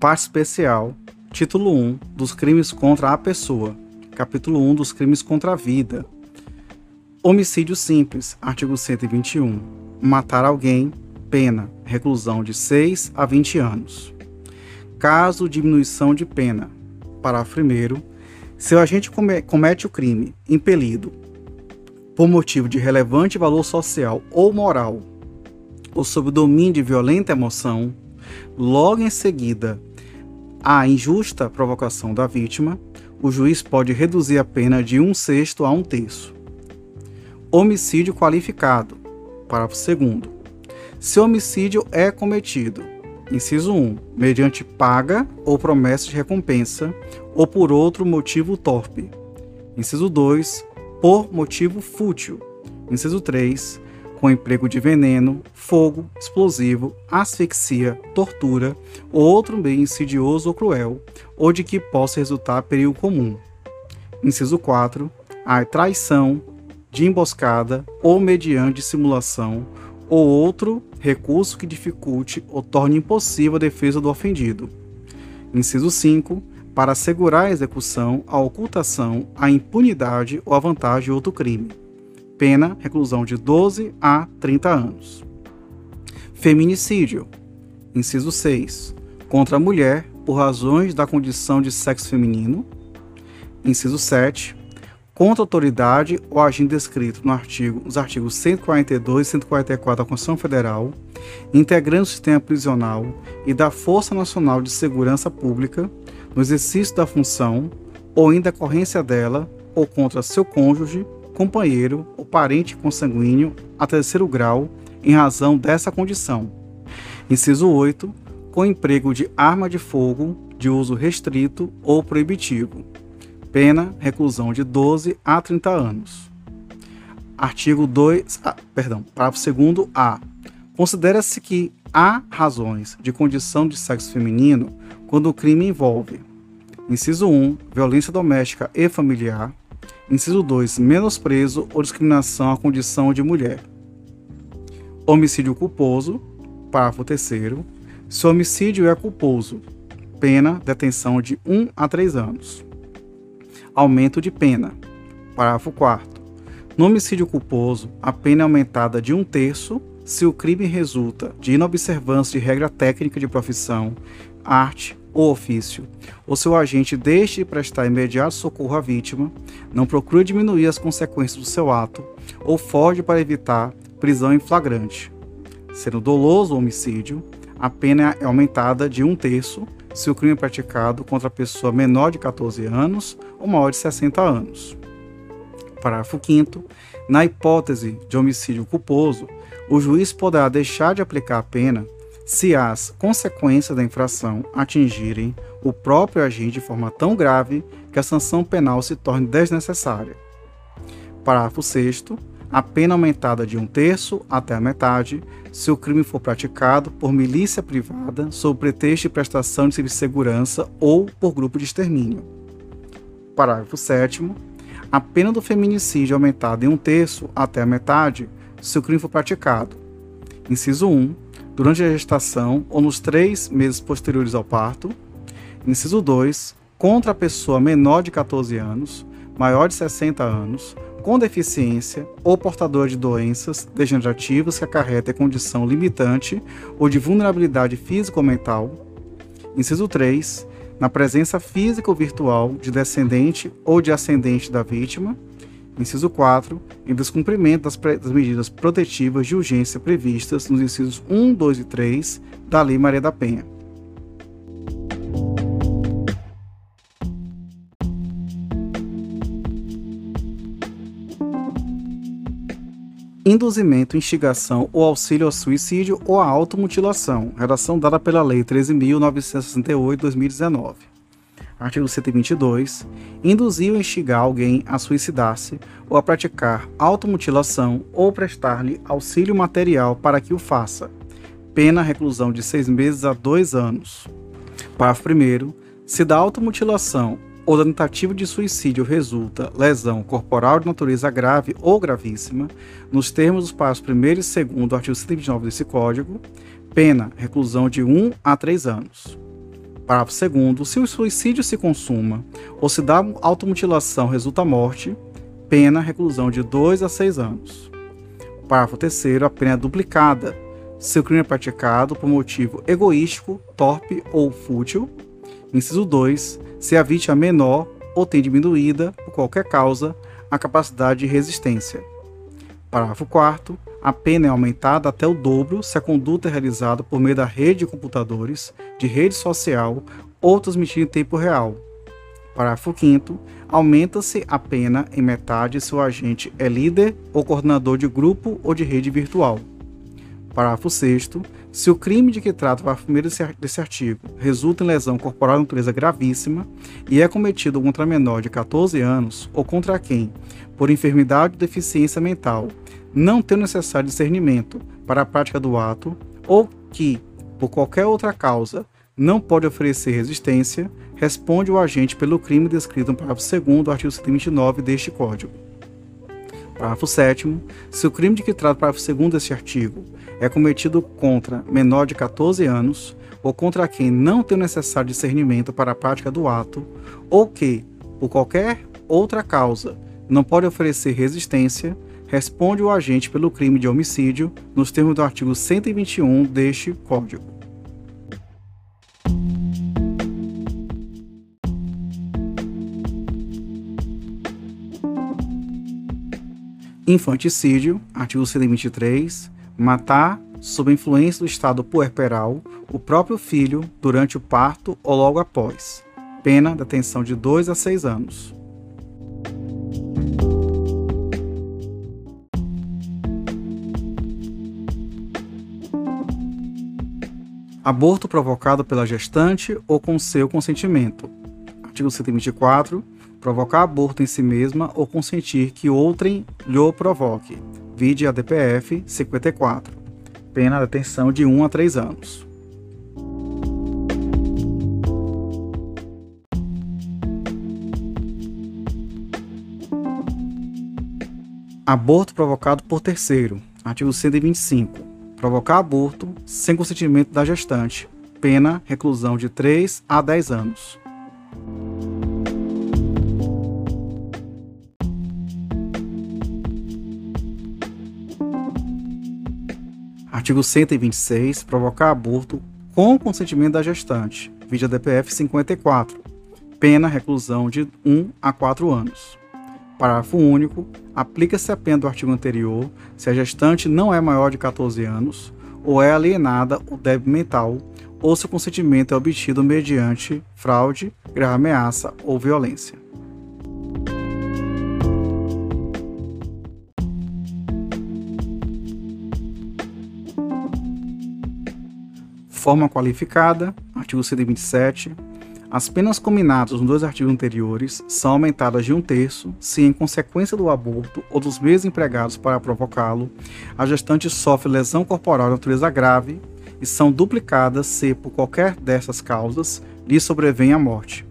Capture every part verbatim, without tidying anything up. Parte Especial, Título um dos Crimes contra a Pessoa, Capítulo um dos Crimes contra a Vida, Homicídio Simples, Artigo cento e vinte e um, Matar alguém, Pena, Reclusão de seis a vinte anos. Caso de diminuição de pena, parágrafo primeiro, se o agente come, comete o crime, impelido, por motivo de relevante valor social ou moral, ou sob o domínio de violenta emoção, logo em seguida à injusta provocação da vítima, o juiz pode reduzir a pena de um sexto a um terço. Homicídio qualificado, parágrafo segundo, se o homicídio é cometido, inciso um, mediante paga ou promessa de recompensa ou por outro motivo torpe, inciso dois, por motivo fútil, inciso três, com emprego de veneno, fogo, explosivo, asfixia, tortura ou outro meio insidioso ou cruel, ou de que possa resultar perigo comum. Inciso quatro. A traição, de emboscada ou mediante simulação ou outro recurso que dificulte ou torne impossível a defesa do ofendido. Inciso cinco. Para assegurar a execução, a ocultação, a impunidade ou a vantagem de outro crime. Pena, reclusão de doze a trinta anos. Feminicídio, inciso seis, contra a mulher por razões da condição de sexo feminino. Inciso sete, contra a autoridade ou agente descrito no artigo, nos artigos cento e quarenta e dois e cento e quarenta e quatro da Constituição Federal, integrando o sistema prisional e da Força Nacional de Segurança Pública, no exercício da função ou em decorrência dela ou contra seu cônjuge, companheiro ou parente consanguíneo a terceiro grau em razão dessa condição. Inciso oito. Com emprego de arma de fogo de uso restrito ou proibitivo. Pena, reclusão de doze a trinta anos. Artigo dois, ah, perdão, parágrafo segundo A. Considera-se que há razões de condição de sexo feminino quando o crime envolve: inciso um, violência doméstica e familiar. Inciso dois, menosprezo ou discriminação à condição de mulher. Homicídio culposo, parágrafo terceiro, se o homicídio é culposo, pena, detenção de um a três anos. Aumento de pena, parágrafo quarto, no homicídio culposo, a pena é aumentada de um terço se o crime resulta de inobservância de regra técnica de profissão, arte ou ofício, ou se o agente deixe de prestar imediato socorro à vítima, não procura diminuir as consequências do seu ato, ou foge para evitar prisão em flagrante. Sendo doloso o homicídio, a pena é aumentada de um terço se o crime é praticado contra a pessoa menor de quatorze anos ou maior de sessenta anos. Parágrafo quinto. Na hipótese de homicídio culposo, o juiz poderá deixar de aplicar a pena se as consequências da infração atingirem o próprio agente de forma tão grave que a sanção penal se torne desnecessária. Parágrafo sexto. A pena aumentada de um terço até a metade se o crime for praticado por milícia privada sob pretexto de prestação de serviço de segurança ou por grupo de extermínio. Parágrafo sétimo. A pena do feminicídio aumentada em um terço até a metade se o crime for praticado. Inciso um. Durante a gestação ou nos três meses posteriores ao parto. Inciso dois, contra a pessoa menor de quatorze anos, maior de sessenta anos, com deficiência ou portadora de doenças degenerativas que acarretem condição limitante ou de vulnerabilidade física ou mental. Inciso três, na presença física ou virtual de descendente ou de ascendente da vítima. Inciso quatro, em descumprimento das, das medidas protetivas de urgência previstas nos incisos um, dois e três da Lei Maria da Penha. Induzimento, instigação ou auxílio ao suicídio ou à automutilação, redação dada pela Lei treze mil novecentos e sessenta e oito de dois mil e dezenove. Artigo cento e vinte e dois, induzir ou instigar alguém a suicidar-se ou a praticar automutilação ou prestar-lhe auxílio material para que o faça. Pena, reclusão de seis meses a dois anos. Parágrafo primeiro, se da automutilação ou da tentativa de suicídio resulta lesão corporal de natureza grave ou gravíssima, nos termos dos parágrafos primeiro e segundo do artigo cento e vinte e nove desse Código, pena, reclusão de um a três anos. Parágrafo segundo. Se o suicídio se consuma ou se da automutilação resulta a morte, pena reclusão de dois a seis anos. Parágrafo terceiro. A pena é duplicada se o crime é praticado por motivo egoístico, torpe ou fútil. Inciso dois. Se a vítima é menor ou tem diminuída, por qualquer causa, a capacidade de resistência. Parágrafo quarto. A pena é aumentada até o dobro se a conduta é realizada por meio da rede de computadores, de rede social ou transmitida em tempo real. Parágrafo quinto. Aumenta-se a pena em metade se o agente é líder ou coordenador de grupo ou de rede virtual. Parágrafo seis. Se o crime de que trata o parágrafo primeiro desse artigo resulta em lesão corporal de natureza gravíssima e é cometido contra menor de quatorze anos ou contra quem, por enfermidade ou deficiência mental, não tem o necessário discernimento para a prática do ato ou que, por qualquer outra causa, não pode oferecer resistência, responde o agente pelo crime descrito no parágrafo segundo do artigo cento e vinte e nove deste Código. Parágrafo sétimo. Se o crime de que trata o parágrafo segundo deste artigo é cometido contra menor de quatorze anos ou contra quem não tem o necessário discernimento para a prática do ato ou que, por qualquer outra causa, não pode oferecer resistência, responde o agente pelo crime de homicídio nos termos do artigo cento e vinte e um deste Código. Infanticídio, artigo cento e vinte e três, matar, sob influência do estado puerperal, o próprio filho durante o parto ou logo após. Pena, detenção de dois a seis anos. Aborto provocado pela gestante ou com seu consentimento. Artigo cento e vinte e quatro. Provocar aborto em si mesma ou consentir que outrem lhe provoque. Vide a D P F cinquenta e quatro. Pena detenção de um a três anos. Aborto provocado por terceiro. Artigo cento e vinte e cinco. Provocar aborto sem consentimento da gestante. Pena reclusão de três a dez anos. Artigo cento e vinte e seis. Provocar aborto com consentimento da gestante. Vide a D P F cinquenta e quatro. Pena reclusão de um a quatro anos. Parágrafo único. Aplica-se a pena do artigo anterior se a gestante não é maior de quatorze anos, ou é alienada ou débil mental, ou se o consentimento é obtido mediante fraude, grave ameaça ou violência. Forma qualificada, artigo cento e vinte e sete. As penas cominadas nos dois artigos anteriores são aumentadas de um terço se, em consequência do aborto ou dos meios empregados para provocá-lo, a gestante sofre lesão corporal de natureza grave e são duplicadas se, por qualquer dessas causas, lhe sobrevém a morte.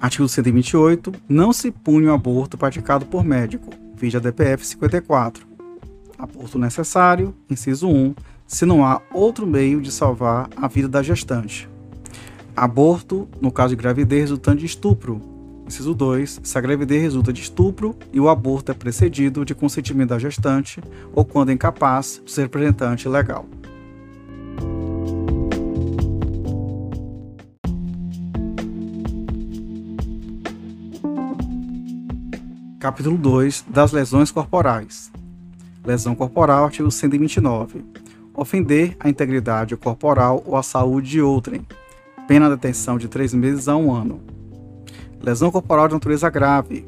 Artigo cento e vinte e oito. Não se pune o aborto praticado por médico. Vide a D P F cinquenta e quatro. Aborto necessário, inciso um, se não há outro meio de salvar a vida da gestante. Aborto, no caso de gravidez resultante de estupro. Inciso dois, se a gravidez resulta de estupro e o aborto é precedido de consentimento da gestante ou quando é incapaz de seu representante legal. Capítulo dois. Das lesões corporais. Lesão corporal, artigo cento e vinte e nove. Ofender a integridade corporal ou a saúde de outrem. Pena detenção de três meses a um ano. Lesão corporal de natureza grave.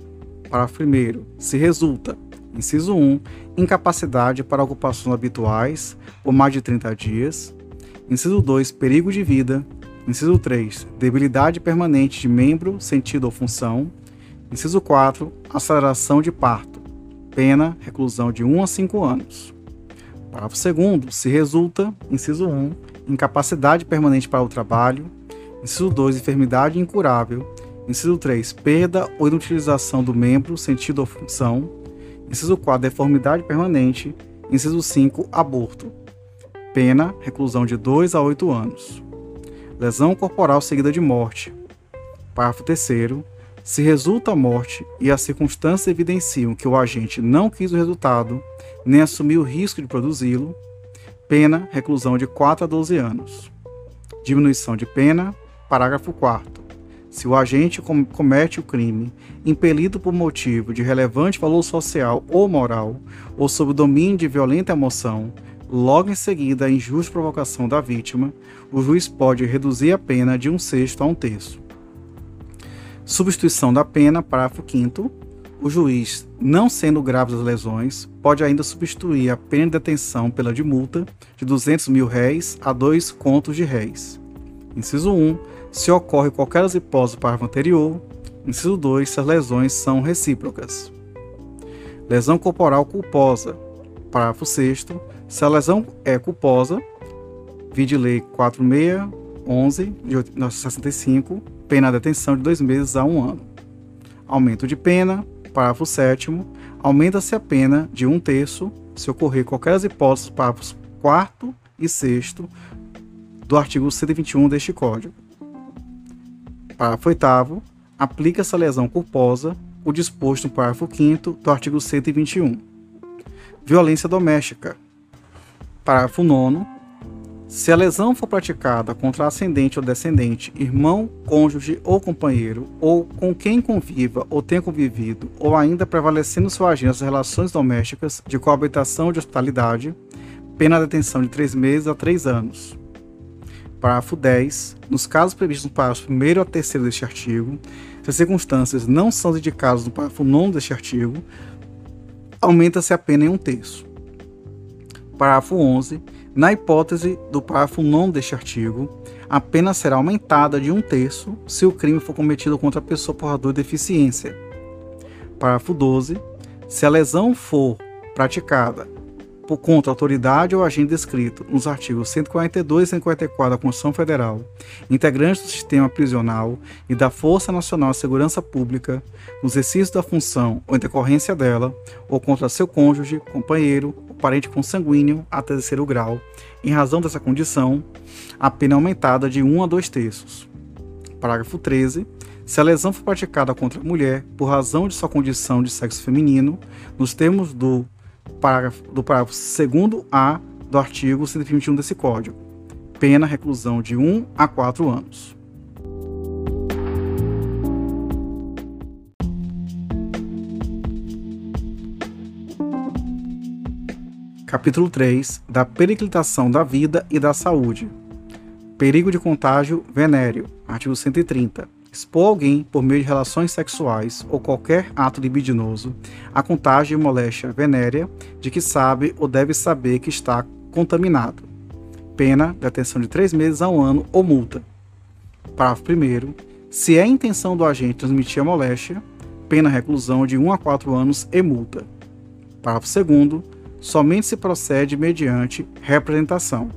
Parágrafo primeiro. Se resulta, inciso um, incapacidade para ocupações habituais por mais de trinta dias. Inciso dois, perigo de vida. Inciso três, debilidade permanente de membro, sentido ou função. Inciso quatro. Aceleração de parto. Pena, reclusão de um a cinco anos. Parágrafo segundo. Se resulta, inciso um, incapacidade permanente para o trabalho. Inciso dois. Enfermidade incurável. Inciso três. Perda ou inutilização do membro, sentido ou função. Inciso quatro, deformidade permanente. Inciso cinco, aborto. Pena, reclusão de dois a oito anos. Lesão corporal seguida de morte. Parágrafo terceiro. Se resulta a morte e as circunstâncias evidenciam que o agente não quis o resultado, nem assumiu o risco de produzi-lo, pena, reclusão de quatro a doze anos. Diminuição de pena. Parágrafo quarto. Se o agente com- comete o crime, impelido por motivo de relevante valor social ou moral, ou sob o domínio de violenta emoção, logo em seguida à injusta provocação da vítima, o juiz pode reduzir a pena de um sexto a um terço. Substituição da pena, parágrafo quinto. O juiz, não sendo graves as lesões, pode ainda substituir a pena de detenção pela de multa de duzentos mil réis a dois contos de réis. Inciso um. Se ocorre qualquer das hipóteses do parágrafo anterior. Inciso dois. Se as lesões são recíprocas. Lesão corporal culposa. Parágrafo sexto. Se a lesão é culposa, vide Lei quatro mil seiscentos e onze, de mil novecentos e sessenta e cinco, pena de detenção de dois meses a um ano. Aumento de pena. Parágrafo sétimo. Aumenta-se a pena de um terço se ocorrer qualquer das hipóteses dos parágrafos quarto e sexto do artigo cento e vinte e um deste Código. Parágrafo oitavo. Aplica-se à lesão culposa o disposto no parágrafo quinto do artigo cento e vinte e um. Violência doméstica. Parágrafo nono. Se a lesão for praticada contra ascendente ou descendente, irmão, cônjuge ou companheiro, ou com quem conviva ou tenha convivido, ou ainda prevalecendo seu agir nas relações domésticas de coabitação ou de hospitalidade, pena de detenção de três meses a três anos. Parágrafo dez. Nos casos previstos no parágrafo primeiro a terceiro deste artigo, se as circunstâncias não são indicadas no parágrafo nono deste artigo, aumenta-se a pena em um terço. Parágrafo onze. Na hipótese do parágrafo nono deste artigo, a pena será aumentada de um terço se o crime for cometido contra a pessoa portadora de deficiência. Parágrafo doze. Se a lesão for praticada por contra a autoridade ou agente descrito nos artigos cento e quarenta e dois e cento e quarenta e quatro da Constituição Federal, integrante do sistema prisional e da Força Nacional de Segurança Pública, no exercício da função ou em decorrência dela, ou contra seu cônjuge, companheiro, parente consanguíneo até terceiro grau, em razão dessa condição, a pena é aumentada de um a dois terços. Parágrafo treze. Se a lesão for praticada contra a mulher por razão de sua condição de sexo feminino, nos termos do parágrafo, do parágrafo segundo A do artigo cento e vinte e um desse Código, pena reclusão de um a quatro anos. Capítulo três. Da periclitação da vida e da saúde. Perigo de contágio venéreo. Artigo cento e trinta. Expor alguém, por meio de relações sexuais ou qualquer ato libidinoso, a contágio de moléstia venérea de que sabe ou deve saber que está contaminado. Pena, detenção de três meses a um ano ou multa. Parágrafo primeiro. Se é a intenção do agente transmitir a moléstia, pena reclusão de um a quatro anos e multa. Parágrafo segundo. Somente se procede mediante representação.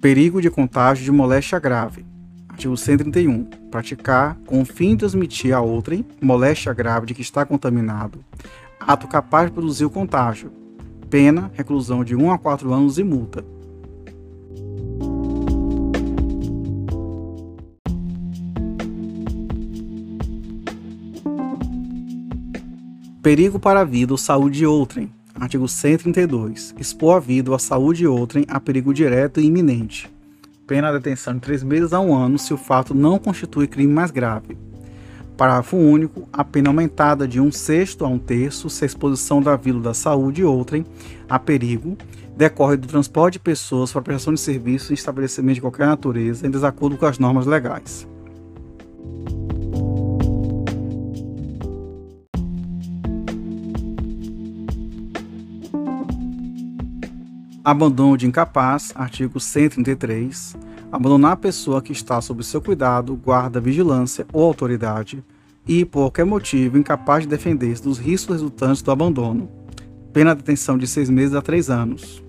Perigo de contágio de moléstia grave. Artigo cento e trinta e um. Praticar, com o fim de transmitir a outrem, moléstia grave de que está contaminado, ato capaz de produzir o contágio. Pena, reclusão de um a quatro anos e multa. Perigo para a vida ou saúde de outrem. Artigo cento e trinta e dois. Expor a vida ou a saúde de outrem a perigo direto e iminente. Pena de detenção de três meses a um ano se o fato não constitui crime mais grave. Parágrafo único. A pena aumentada de um sexto a um terço se a exposição da vida ou da saúde de outrem a perigo decorre do transporte de pessoas para prestação de serviços em estabelecimentos de qualquer natureza em desacordo com as normas legais. Abandono de incapaz, artigo cento e trinta e três. Abandonar a pessoa que está sob seu cuidado, guarda, vigilância ou autoridade e, por qualquer motivo, incapaz de defender-se dos riscos resultantes do abandono. Pena de detenção de seis meses a três anos.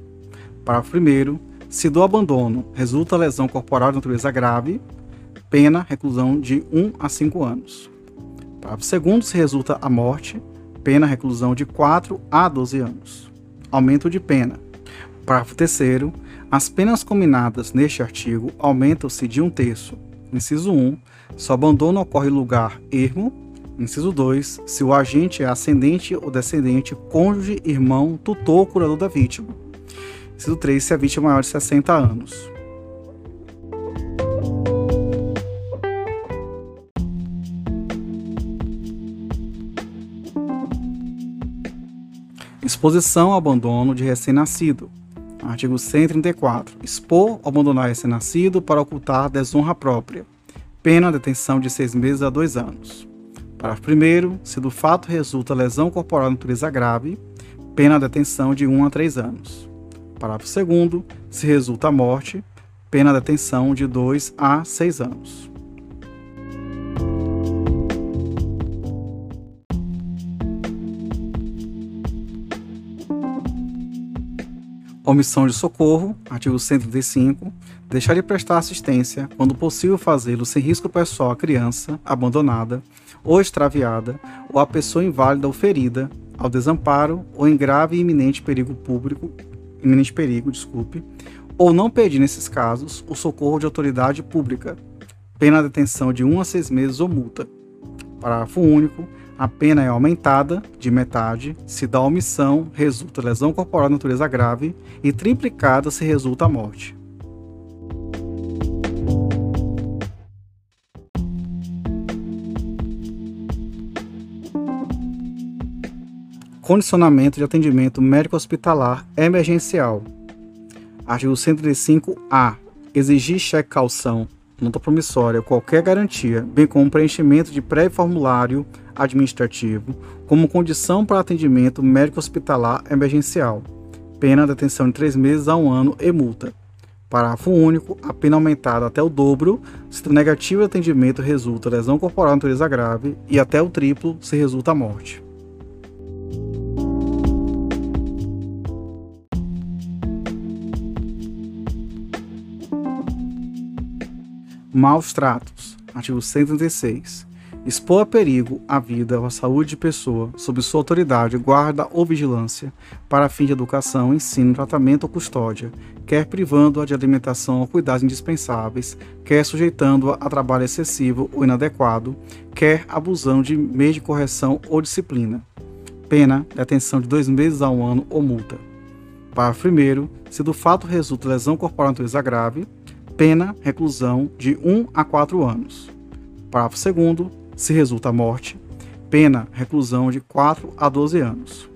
Parágrafo primeiro. Se do abandono resulta lesão corporal de natureza grave, pena reclusão de um a cinco anos. Parágrafo segundo, se resulta a morte, pena reclusão de quatro a doze anos. Aumento de pena. Parágrafo terceiro, as penas cominadas neste artigo aumentam-se de um terço. Inciso um, se o abandono ocorre em lugar ermo. Inciso dois, se o agente é ascendente ou descendente, cônjuge, irmão, tutor ou curador da vítima. Inciso três, se a vítima é maior de sessenta anos. Exposição ao abandono de recém-nascido. Artigo cento e trinta e quatro. Expor ou abandonar recém-nascido para ocultar desonra própria. Pena detenção de seis meses a dois anos. Parágrafo primeiro. Se do fato resulta lesão corporal de natureza grave, pena detenção de um a três anos. Parágrafo segundo. Se resulta a morte, pena detenção de dois a seis anos. Omissão de socorro, artigo cento e trinta e cinco, deixar de prestar assistência quando possível fazê-lo sem risco pessoal à criança abandonada ou extraviada ou à pessoa inválida ou ferida, ao desamparo ou em grave e iminente perigo público, iminente perigo, desculpe, ou não pedir nesses casos o socorro de autoridade pública, pena de detenção de um a seis meses ou multa. Parágrafo único. A pena é aumentada de metade se da omissão resulta lesão corporal de natureza grave e triplicada se resulta a morte. Condicionamento de atendimento médico-hospitalar emergencial. Artigo cento e trinta e cinco A. Exigir cheque calção, nota promissória, qualquer garantia, bem como preenchimento de pré-formulário administrativo como condição para atendimento médico-hospitalar emergencial. Pena detenção de três meses a um ano e multa. Parágrafo único. A pena aumentada até o dobro se do negativo de atendimento resulta lesão corporal de natureza grave e até o triplo se resulta a morte. Maus tratos. Artigo cento e trinta e seis. Expor a perigo a vida ou a saúde de pessoa sob sua autoridade, guarda ou vigilância para fim de educação, ensino, tratamento ou custódia, quer privando-a de alimentação ou cuidados indispensáveis, quer sujeitando-a a trabalho excessivo ou inadequado, quer abusando de meios de correção ou disciplina. Pena, detenção de dois meses a um ano ou multa. Parágrafo primeiro. Se do fato resulta lesão corporal de natureza grave, pena, reclusão de um a quatro anos. Parágrafo segundo. Se resulta a morte, pena, reclusão de quatro a doze anos.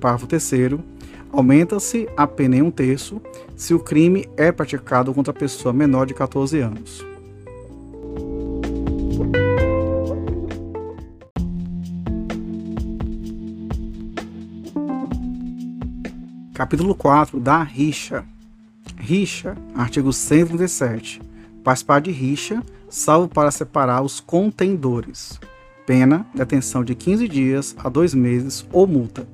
Parágrafo terceiro. Aumenta-se a pena em um terço se o crime é praticado contra pessoa menor de quatorze anos. Capítulo quatro da rixa. Rixa, artigo cento e trinta e sete. Participar de rixa, salvo para separar os contendores. Pena, detenção de quinze dias a dois meses ou multa.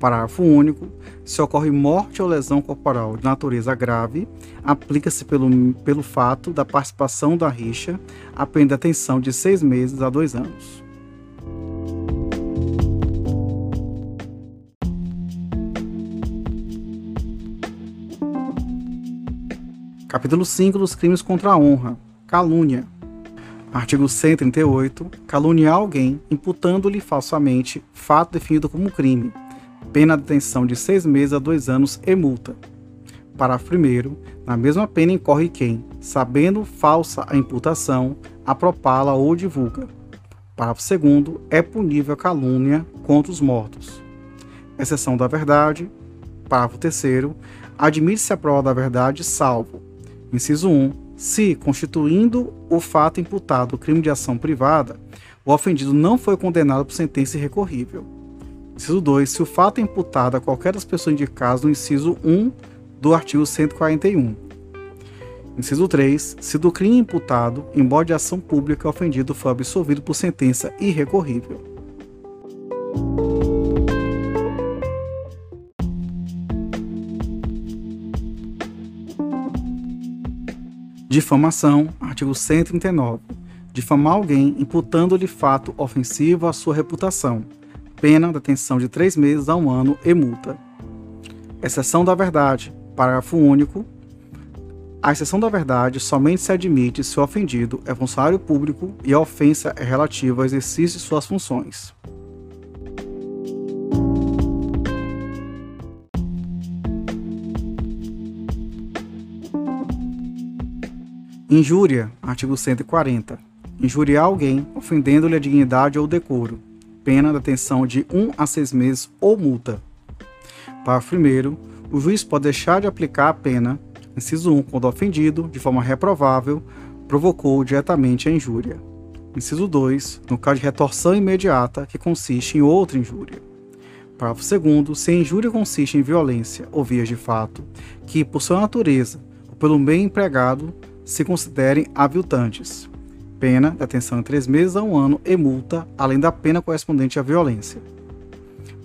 Parágrafo único. Se ocorre morte ou lesão corporal de natureza grave, aplica-se pelo, pelo fato da participação da rixa a pena de detenção de seis meses a dois anos. Capítulo cinco dos crimes contra a honra. Calúnia. Artigo cento e trinta e oito. Caluniar alguém imputando-lhe falsamente fato definido como crime. Pena de detenção de seis meses a dois anos e multa. Parágrafo primeiro. Na mesma pena incorre quem, sabendo falsa a imputação, apropala ou divulga. Parágrafo segundo. É punível a calúnia contra os mortos. Exceção da verdade. Parágrafo terceiro. Admite-se a prova da verdade, salvo. Inciso um. Se, constituindo o fato imputado crime de ação privada, o ofendido não foi condenado por sentença irrecorrível. Inciso dois. Se o fato é imputado a qualquer das pessoas indicadas no inciso um do artigo cento e quarenta e um. Inciso três. Se do crime imputado, embora de ação pública, o ofendido foi absolvido por sentença irrecorrível. Difamação, artigo cento e trinta e nove. Difamar alguém imputando-lhe fato ofensivo à sua reputação. Pena, detenção de três meses a um ano e multa. Exceção da verdade. Parágrafo único. A exceção da verdade somente se admite se o ofendido é funcionário público e a ofensa é relativa ao exercício de suas funções. Injúria, artigo cento e quarenta. Injuriar alguém ofendendo-lhe a dignidade ou decoro. Pena, detenção de um a seis meses ou multa. Parágrafo primeiro. O juiz pode deixar de aplicar a pena, inciso um, quando ofendido, de forma reprovável, provocou diretamente a injúria. Inciso dois, no caso de retorção imediata, que consiste em outra injúria. Parágrafo segundo. Se a injúria consiste em violência ou vias de fato, que, por sua natureza ou pelo meio empregado, se considerem aviltantes. Pena, detenção de três meses a um ano e multa, além da pena correspondente à violência.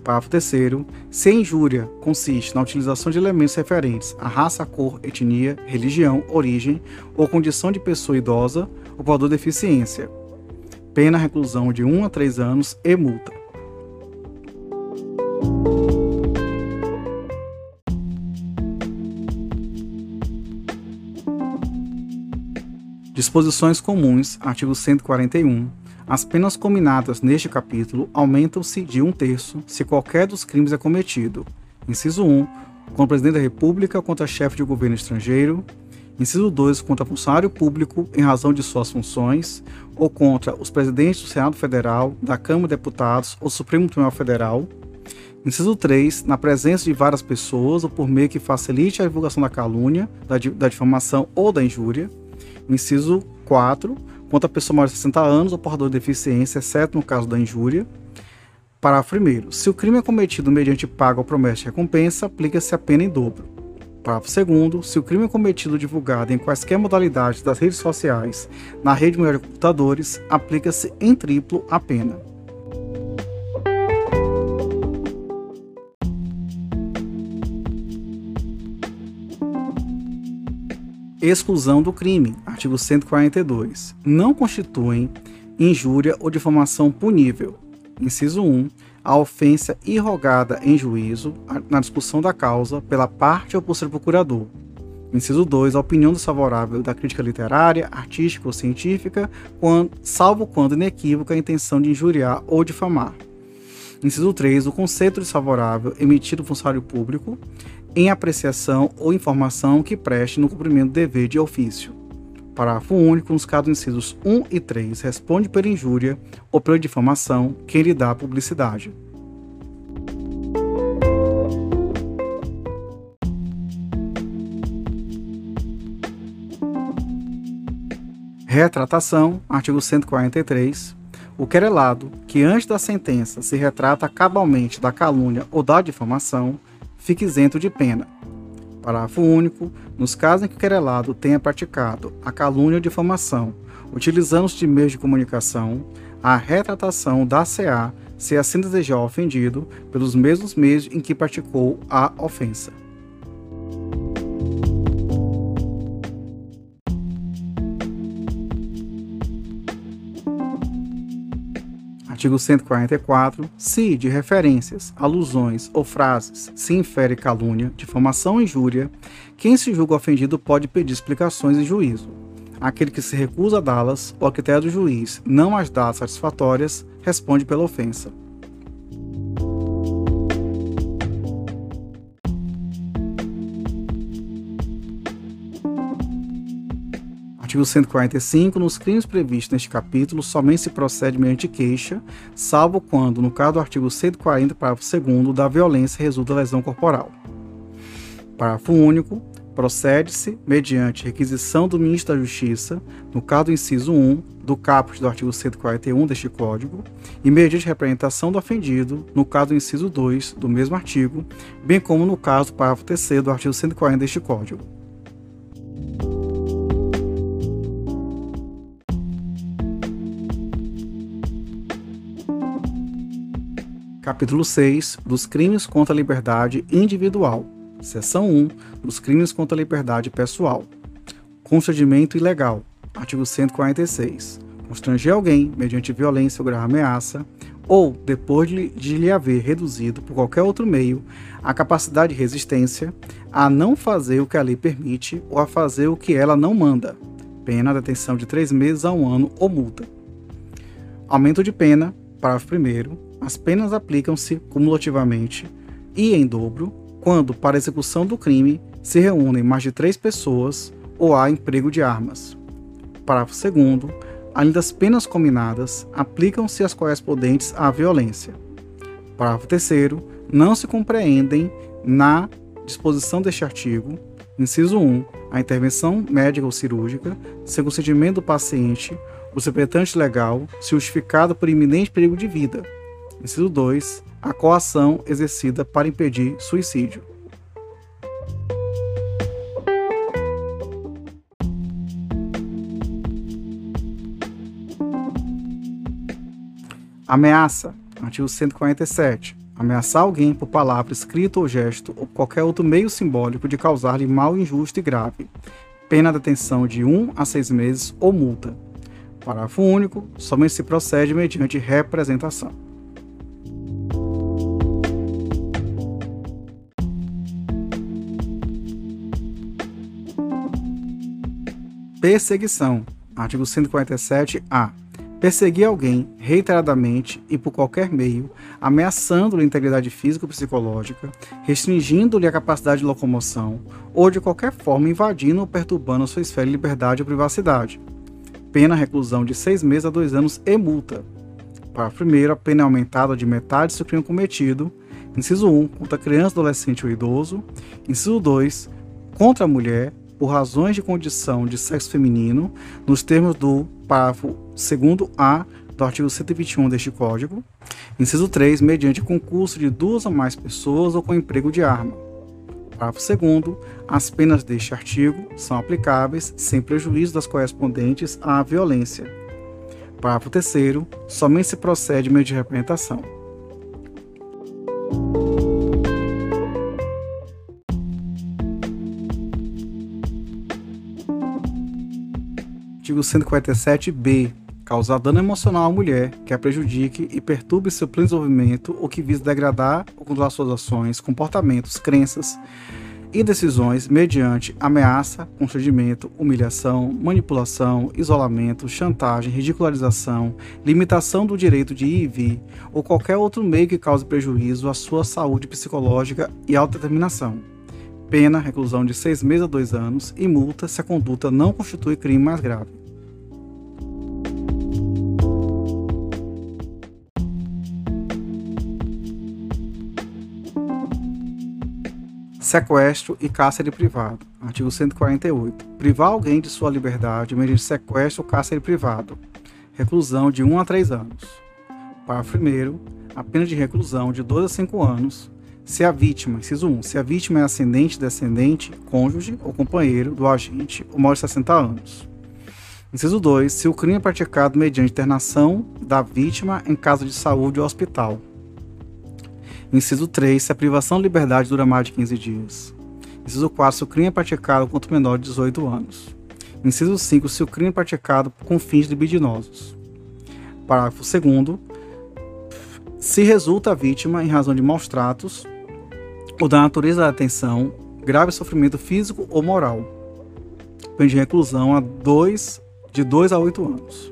Parágrafo terceiro. Se a injúria consiste na utilização de elementos referentes à raça, cor, etnia, religião, origem ou condição de pessoa idosa ou portador de deficiência. Pena, reclusão de um a três anos e multa. Disposições comuns, artigo cento e quarenta e um. As penas cominadas neste capítulo aumentam-se de um terço se qualquer dos crimes é cometido. Inciso um, contra o Presidente da República ou contra chefe de governo estrangeiro. Inciso dois, contra funcionário público em razão de suas funções ou contra os presidentes do Senado Federal, da Câmara de Deputados ou Supremo Tribunal Federal. Inciso três, na presença de várias pessoas ou por meio que facilite a divulgação da calúnia, da difamação ou da injúria. Inciso quatro, contra a pessoa maior de sessenta anos ou portador de deficiência, exceto no caso da injúria. Parágrafo primeiro. Se o crime é cometido mediante pago ou promessa de recompensa, aplica-se a pena em dobro. Parágrafo dois. Se o crime é cometido divulgado em quaisquer modalidades das redes sociais, na rede mundial de computadores, aplica-se em triplo a pena. Exclusão do crime, artigo cento e quarenta e dois. Não constituem injúria ou difamação punível. Inciso um. A ofensa irrogada em juízo, na discussão da causa, pela parte ou por ser procurador. Inciso dois. A opinião desfavorável da crítica literária, artística ou científica, quando, salvo quando inequívoca a intenção de injuriar ou difamar. Inciso três. O conceito desfavorável emitido por funcionário público em apreciação ou informação que preste no cumprimento do dever de ofício. Parágrafo único. Nos casos dos incisos um e três, responde pela injúria ou pela difamação quem lhe dá publicidade. Retratação, artigo cento e quarenta e três. O querelado que antes da sentença se retrata cabalmente da calúnia ou da difamação, fica isento de pena. Parágrafo único. Nos casos em que o querelado tenha praticado a calúnia ou difamação, utilizando-se de meios de comunicação, a retratação da C A, se assim desejar o ofendido, pelos mesmos meios em que praticou a ofensa. Artigo cento e quarenta e quatro. Se de referências, alusões ou frases se infere calúnia, difamação ou injúria, quem se julga ofendido pode pedir explicações em juízo. Aquele que se recusa a dá-las ou a critério do juiz não as dá satisfatórias, responde pela ofensa. Artigo cento e quarenta e cinco. Nos crimes previstos neste capítulo, somente se procede mediante queixa, salvo quando, no caso do artigo cento e quarenta, parágrafo segundo, da violência resulta lesão corporal. Parágrafo único. Procede-se mediante requisição do Ministro da Justiça, no caso do inciso um, do caput do artigo cento e quarenta e um deste Código, e mediante representação do ofendido, no caso do inciso dois do mesmo artigo, bem como no caso do parágrafo terceiro do artigo cento e quarenta deste Código. Capítulo seis. Dos crimes contra a liberdade individual. Seção um. Dos crimes contra a liberdade pessoal. constrangimento ilegal, artigo cento e quarenta e seis. Constranger alguém, mediante violência ou grave ameaça, ou, depois de, de lhe haver reduzido, por qualquer outro meio, a capacidade de resistência, a não fazer o que a lei permite ou a fazer o que ela não manda. Pena, detenção de três meses a um ano ou multa. Aumento de pena, parágrafo primeiro. As penas aplicam-se cumulativamente e em dobro quando, para a execução do crime, se reúnem mais de três pessoas ou há emprego de armas. Parágrafo segundo. Além das penas cominadas, aplicam-se as correspondentes à violência. Parágrafo terceiro. Não se compreendem na disposição deste artigo, inciso um, a intervenção médica ou cirúrgica, sem consentimento do paciente, o representante legal, se justificado por iminente perigo de vida. Inciso dois, a coação exercida para impedir suicídio. Ameaça, artigo cento e quarenta e sete. Ameaçar alguém por palavra, escrita ou gesto ou qualquer outro meio simbólico de causar-lhe mal injusto e grave. Pena de detenção de um a seis meses ou multa. Parágrafo único. Somente se procede mediante representação. Perseguição. Artigo cento e quarenta e sete A. Perseguir alguém reiteradamente e por qualquer meio, ameaçando-lhe a integridade física ou psicológica, restringindo-lhe a capacidade de locomoção ou de qualquer forma invadindo ou perturbando sua esfera de liberdade ou privacidade. Pena, reclusão de seis meses a dois anos e multa. Para a primeira, a pena é aumentada de metade se o crime cometido. Inciso um, contra criança, adolescente ou idoso. Inciso dois, contra a mulher, por razões de condição de sexo feminino, nos termos do parágrafo dois A do artigo cento e vinte e um deste Código. Inciso três, mediante concurso de duas ou mais pessoas ou com emprego de arma. Parágrafo dois. As penas deste artigo são aplicáveis sem prejuízo das correspondentes à violência. Parágrafo três. Somente se procede mediante representação. Artigo cento e quarenta e sete B. Causar dano emocional à mulher que a prejudique e perturbe seu pleno desenvolvimento ou que vise degradar ou controlar suas ações, comportamentos, crenças e decisões mediante ameaça, constrangimento, humilhação, manipulação, isolamento, chantagem, ridicularização, limitação do direito de ir e vir ou qualquer outro meio que cause prejuízo à sua saúde psicológica e autodeterminação. Pena, reclusão de seis meses a dois anos e multa se a conduta não constitui crime mais grave. Sequestro e cárcere privado. Artigo cento e quarenta e oito. Privar alguém de sua liberdade mediante sequestro ou cárcere privado. Reclusão de um a três anos. Parágrafo primeiro. A pena de reclusão de dois a cinco anos. Se a vítima, inciso um, se a vítima é ascendente, descendente, cônjuge ou companheiro do agente ou maior de sessenta anos. Inciso dois, se o crime é praticado mediante internação da vítima em casa de saúde ou hospital. Inciso três, se a privação de liberdade dura mais de quinze dias. Inciso quatro, se o crime é praticado contra o menor de dezoito anos. Inciso cinco, se o crime é praticado com fins libidinosos. Parágrafo segundo. Se resulta a vítima em razão de maus tratos ou da natureza da detenção, grave sofrimento físico ou moral. Pena de reclusão a dois, de dois a oito anos.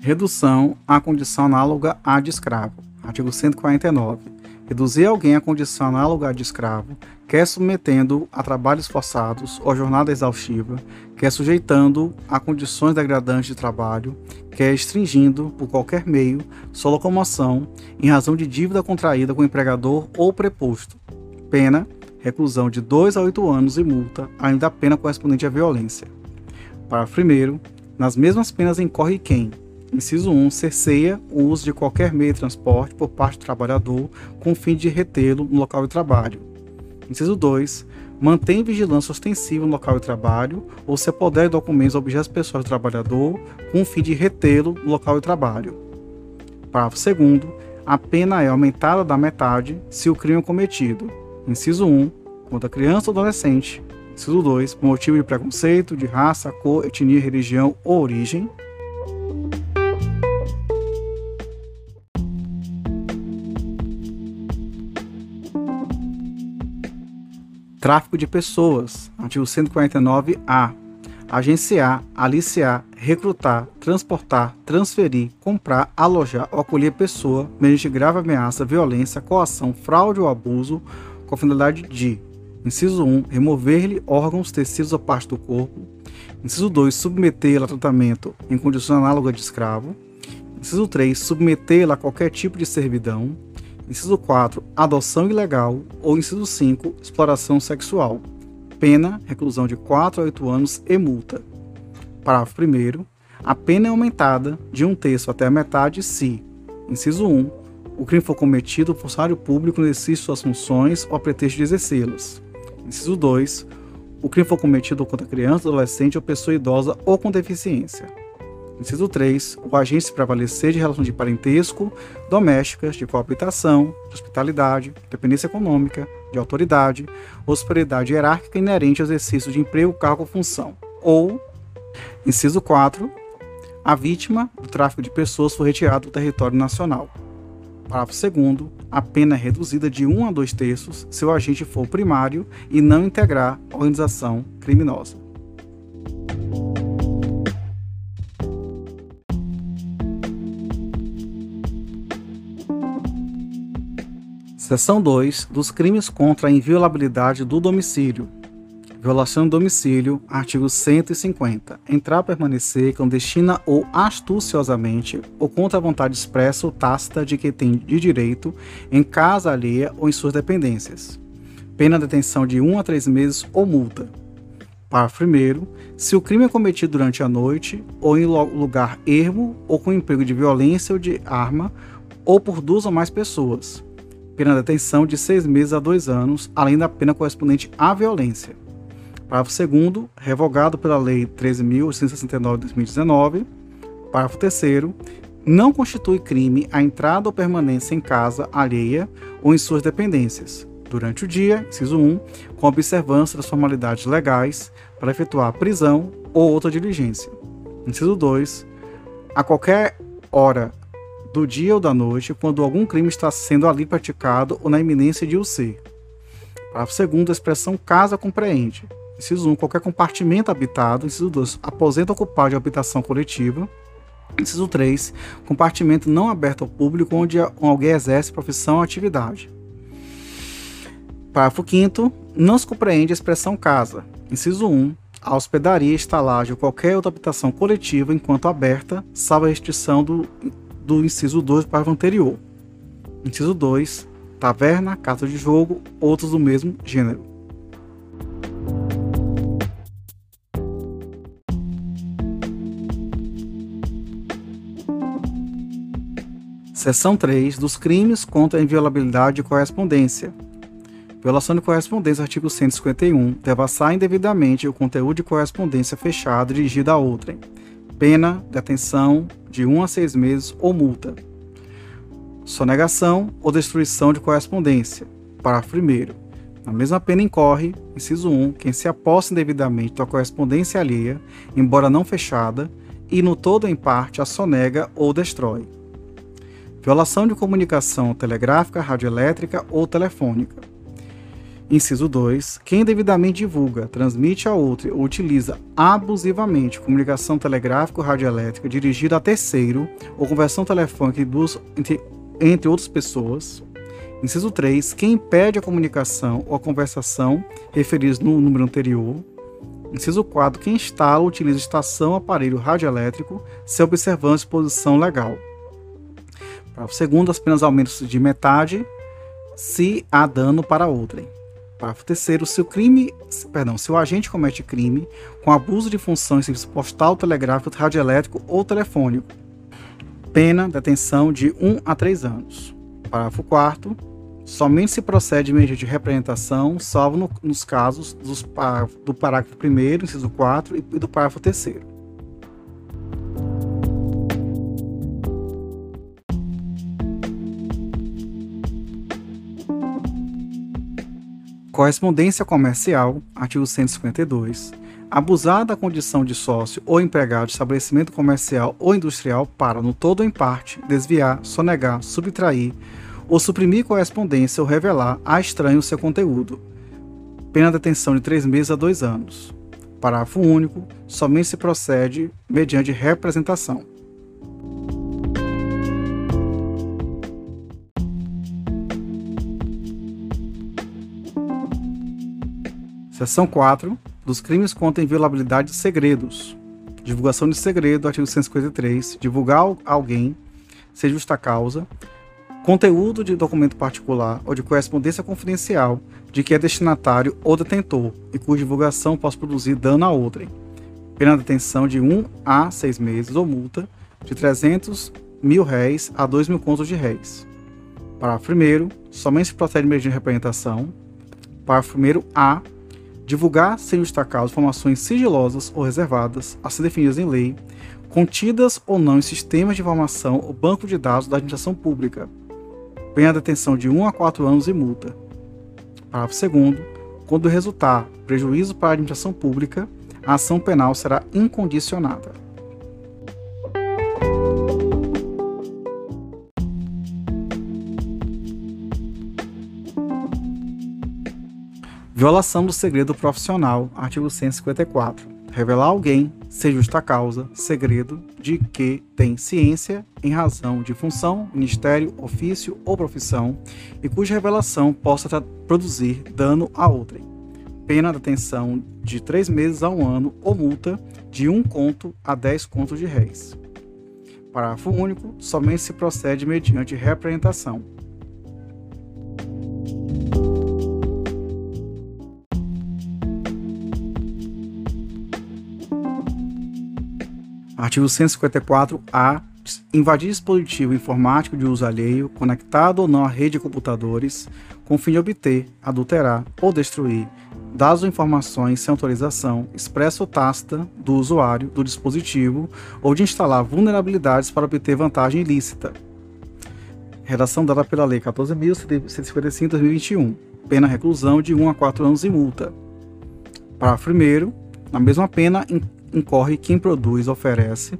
Redução à condição análoga à de escravo. Artigo cento e quarenta e nove. Reduzir alguém à condição análoga à de escravo, quer submetendo a trabalhos forçados ou a jornada exaustiva, quer sujeitando a condições degradantes de trabalho, quer restringindo, por qualquer meio, sua locomoção em razão de dívida contraída com o empregador ou preposto. Pena, reclusão de dois a oito anos e multa, além da pena correspondente à violência. Parágrafo primeiro. Nas mesmas penas incorre quem? Inciso um. Cerceia o uso de qualquer meio de transporte por parte do trabalhador com o fim de retê-lo no local de trabalho. Inciso dois. Mantém vigilância ostensiva no local de trabalho ou se apodera de documentos ou objetos pessoais do trabalhador com o fim de retê-lo no local de trabalho. Parágrafo segundo. a pena é aumentada da metade se o crime cometido, inciso um, contra criança ou adolescente, inciso dois, por motivo de preconceito, de raça, cor, etnia, religião ou origem. Tráfico de pessoas, artigo cento e quarenta e nove A. Agenciar, aliciar, recrutar, transportar, transferir, comprar, alojar ou acolher pessoa mediante grave ameaça, violência, coação, fraude ou abuso com a finalidade de: inciso um, remover-lhe órgãos, tecidos ou parte do corpo; inciso dois, submetê-la a tratamento em condição análoga de escravo; inciso três, submetê-la a qualquer tipo de servidão; inciso quatro, adoção ilegal; ou inciso cinco, exploração sexual. Pena, reclusão de quatro a oito anos e multa. Parágrafo primeiro. A pena é aumentada de um terço até a metade se: inciso um, o crime for cometido por funcionário público no exercício de suas funções ou a pretexto de exercê-las; inciso dois, o crime for cometido contra criança, adolescente ou pessoa idosa ou com deficiência; inciso três, o agente se prevalecer de relações de parentesco, domésticas, de coabitação, de hospitalidade, dependência econômica, de autoridade ou superioridade hierárquica inerente ao exercício de emprego, cargo ou função; ou, inciso quatro, a vítima do tráfico de pessoas for retirada do território nacional. Parágrafo segundo. A pena é reduzida de um a dois terços se o agente for primário e não integrar a organização criminosa. Seção dois. Dos crimes contra a inviolabilidade do domicílio. Violação do domicílio, artigo cento e cinquenta. Entrar, permanecer, clandestina ou astuciosamente, ou contra a vontade expressa ou tácita de quem tem de direito, em casa alheia ou em suas dependências. Pena, detenção de um a três meses ou multa. Parágrafo primeiro. Se o crime é cometido durante a noite, ou em lugar ermo, ou com emprego de violência ou de arma, ou por duas ou mais pessoas. Pena, detenção de seis meses a dois anos, além da pena correspondente à violência. Parágrafo segundo, revogado pela Lei treze mil oitocentos e sessenta e nove de dois mil e dezenove. Parágrafo terceiro, não constitui crime a entrada ou permanência em casa alheia ou em suas dependências durante o dia, inciso um, com observância das formalidades legais para efetuar prisão ou outra diligência. Inciso dois, a qualquer hora do dia ou da noite, quando algum crime está sendo ali praticado ou na iminência de o ser. Parágrafo segundo, a expressão casa compreende: inciso um, qualquer compartimento habitado; inciso dois, aposento ocupado de habitação coletiva; inciso três, compartimento não aberto ao público onde alguém exerce profissão ou atividade. Parágrafo quinto, não se compreende a expressão casa: inciso um, a hospedaria, estalagem ou qualquer outra habitação coletiva enquanto aberta, salvo a restrição do do inciso dois do parágrafo anterior. Inciso dois, taverna, casa de jogo, outros do mesmo gênero. Seção três, dos crimes contra a inviolabilidade de correspondência. Violação de correspondência, artigo cento e cinquenta e um, devassar indevidamente o conteúdo de correspondência fechada dirigida a outrem. Pena, detenção de um a seis meses ou multa. Sonegação ou destruição de correspondência. Parágrafo primeiro. Na mesma pena incorre, inciso um, quem se aposta indevidamente da correspondência alheia, embora não fechada, e no todo ou em parte a sonega ou destrói. Violação de comunicação telegráfica, radioelétrica ou telefônica. Inciso dois, quem devidamente divulga, transmite a outro ou utiliza abusivamente comunicação telegráfica ou radioelétrica dirigida a terceiro ou conversão telefônica entre, entre outras pessoas. Inciso três, quem impede a comunicação ou a conversação referidos no número anterior. Inciso quatro, quem instala ou utiliza estação ou aparelho radioelétrico sem observância de disposição legal. Parágrafo dois, as penas aumentam de metade se há dano para outrem. Parágrafo terceiro, se o crime, perdão, se o agente comete crime com abuso de função em serviço postal, telegráfico, radioelétrico ou telefônico. Pena, detenção de um a três anos. Parágrafo quarto, somente se procede mediante representação, salvo no, nos casos dos par, do parágrafo primeiro, inciso quatro, e do parágrafo terceiro. Correspondência comercial, artigo cento e cinquenta e dois. Abusar da condição de sócio ou empregado de estabelecimento comercial ou industrial para, no todo ou em parte, desviar, sonegar, subtrair ou suprimir correspondência ou revelar a estranho seu conteúdo. Pena de detenção de três meses a dois anos. Parágrafo único. Somente se procede mediante representação. Seção quatro. Dos crimes contra a inviolabilidade de segredos. Divulgação de segredo, artigo cento e cinquenta e três. Divulgar a alguém, sem justa causa, conteúdo de documento particular ou de correspondência confidencial de que é destinatário ou detentor e cuja divulgação possa produzir dano a outrem. Pena de detenção de um a seis meses ou multa de trezentos mil réis a dois mil contos de réis. Parágrafo primeiro. Somente se procede mediante representação. Parágrafo primeiro A. Divulgar sem justa causa informações sigilosas ou reservadas, assim definidas em lei, contidas ou não em sistemas de informação ou banco de dados da administração pública. Pena de detenção de um a quatro anos e multa. Parágrafo segundo. Quando resultar prejuízo para a administração pública, a ação penal será incondicionada. Violação do segredo profissional, artigo cento e cinquenta e quatro. Revelar a alguém, sem justa causa, segredo de que tem ciência em razão de função, ministério, ofício ou profissão e cuja revelação possa produzir dano a outrem. Pena de detenção de três meses a um ano ou multa de um conto a dez contos de réis. Parágrafo único. Somente se procede mediante representação. Artigo cento e cinquenta e quatro A. Invadir dispositivo informático de uso alheio, conectado ou não à rede de computadores, com o fim de obter, adulterar ou destruir dados ou informações sem autorização, expressa ou tácita, do usuário, do dispositivo, ou de instalar vulnerabilidades para obter vantagem ilícita. Redação dada pela Lei quatorze mil cento e cinquenta e cinco de dois mil e vinte e um. Pena reclusão de um a quatro anos e multa. Parágrafo primeiro. Na mesma pena, em incorre quem produz, oferece,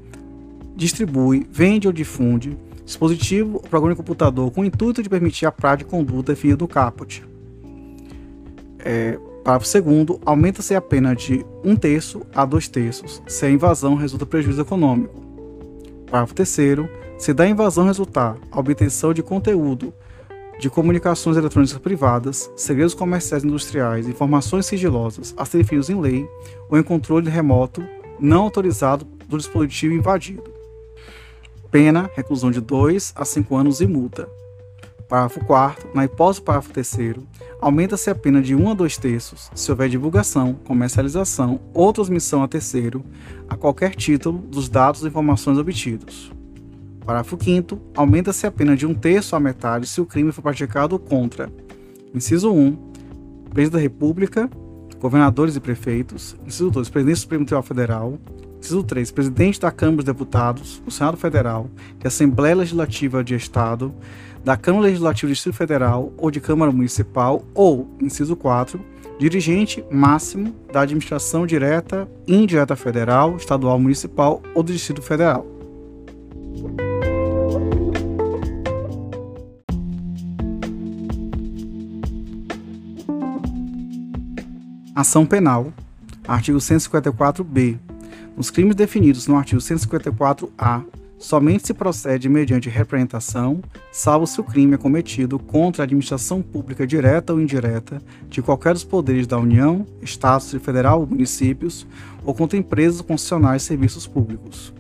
distribui, vende ou difunde dispositivo ou programa de computador com o intuito de permitir a prática de conduta definida no caput. É, parágrafo segundo. Aumenta-se a pena de um terço a dois terços, se a invasão resulta prejuízo econômico. Parágrafo terceiro. Se da invasão resultar a obtenção de conteúdo de comunicações eletrônicas privadas, segredos comerciais e industriais, informações sigilosas a serem definidos em lei ou em controle remoto não autorizado do dispositivo invadido. Pena, reclusão de dois a cinco anos e multa. Parágrafo quarto. Na hipótese do parágrafo terceiro, aumenta-se a pena de um a dois terços se houver divulgação, comercialização ou transmissão a terceiro, a qualquer título, dos dados ou informações obtidos. Parágrafo quinto. Aumenta-se a pena de um terço a metade se o crime for praticado contra. Inciso um. Presidente da República, governadores e prefeitos. Inciso dois. Presidente do Supremo Tribunal Federal. Inciso três. Presidente da Câmara dos Deputados, do Senado Federal, de Assembleia Legislativa de Estado, da Câmara Legislativa do Distrito Federal ou de Câmara Municipal ou, inciso quatro, dirigente máximo da administração direta e indireta federal, estadual, municipal ou do Distrito Federal. Ação penal, artigo cento e cinquenta e quatro B. Nos crimes definidos no artigo cento e cinquenta e quatro A, somente se procede mediante representação, salvo se o crime é cometido contra a administração pública direta ou indireta de qualquer dos poderes da União, Estados, Federal ou municípios, ou contra empresas, concessionárias e serviços públicos.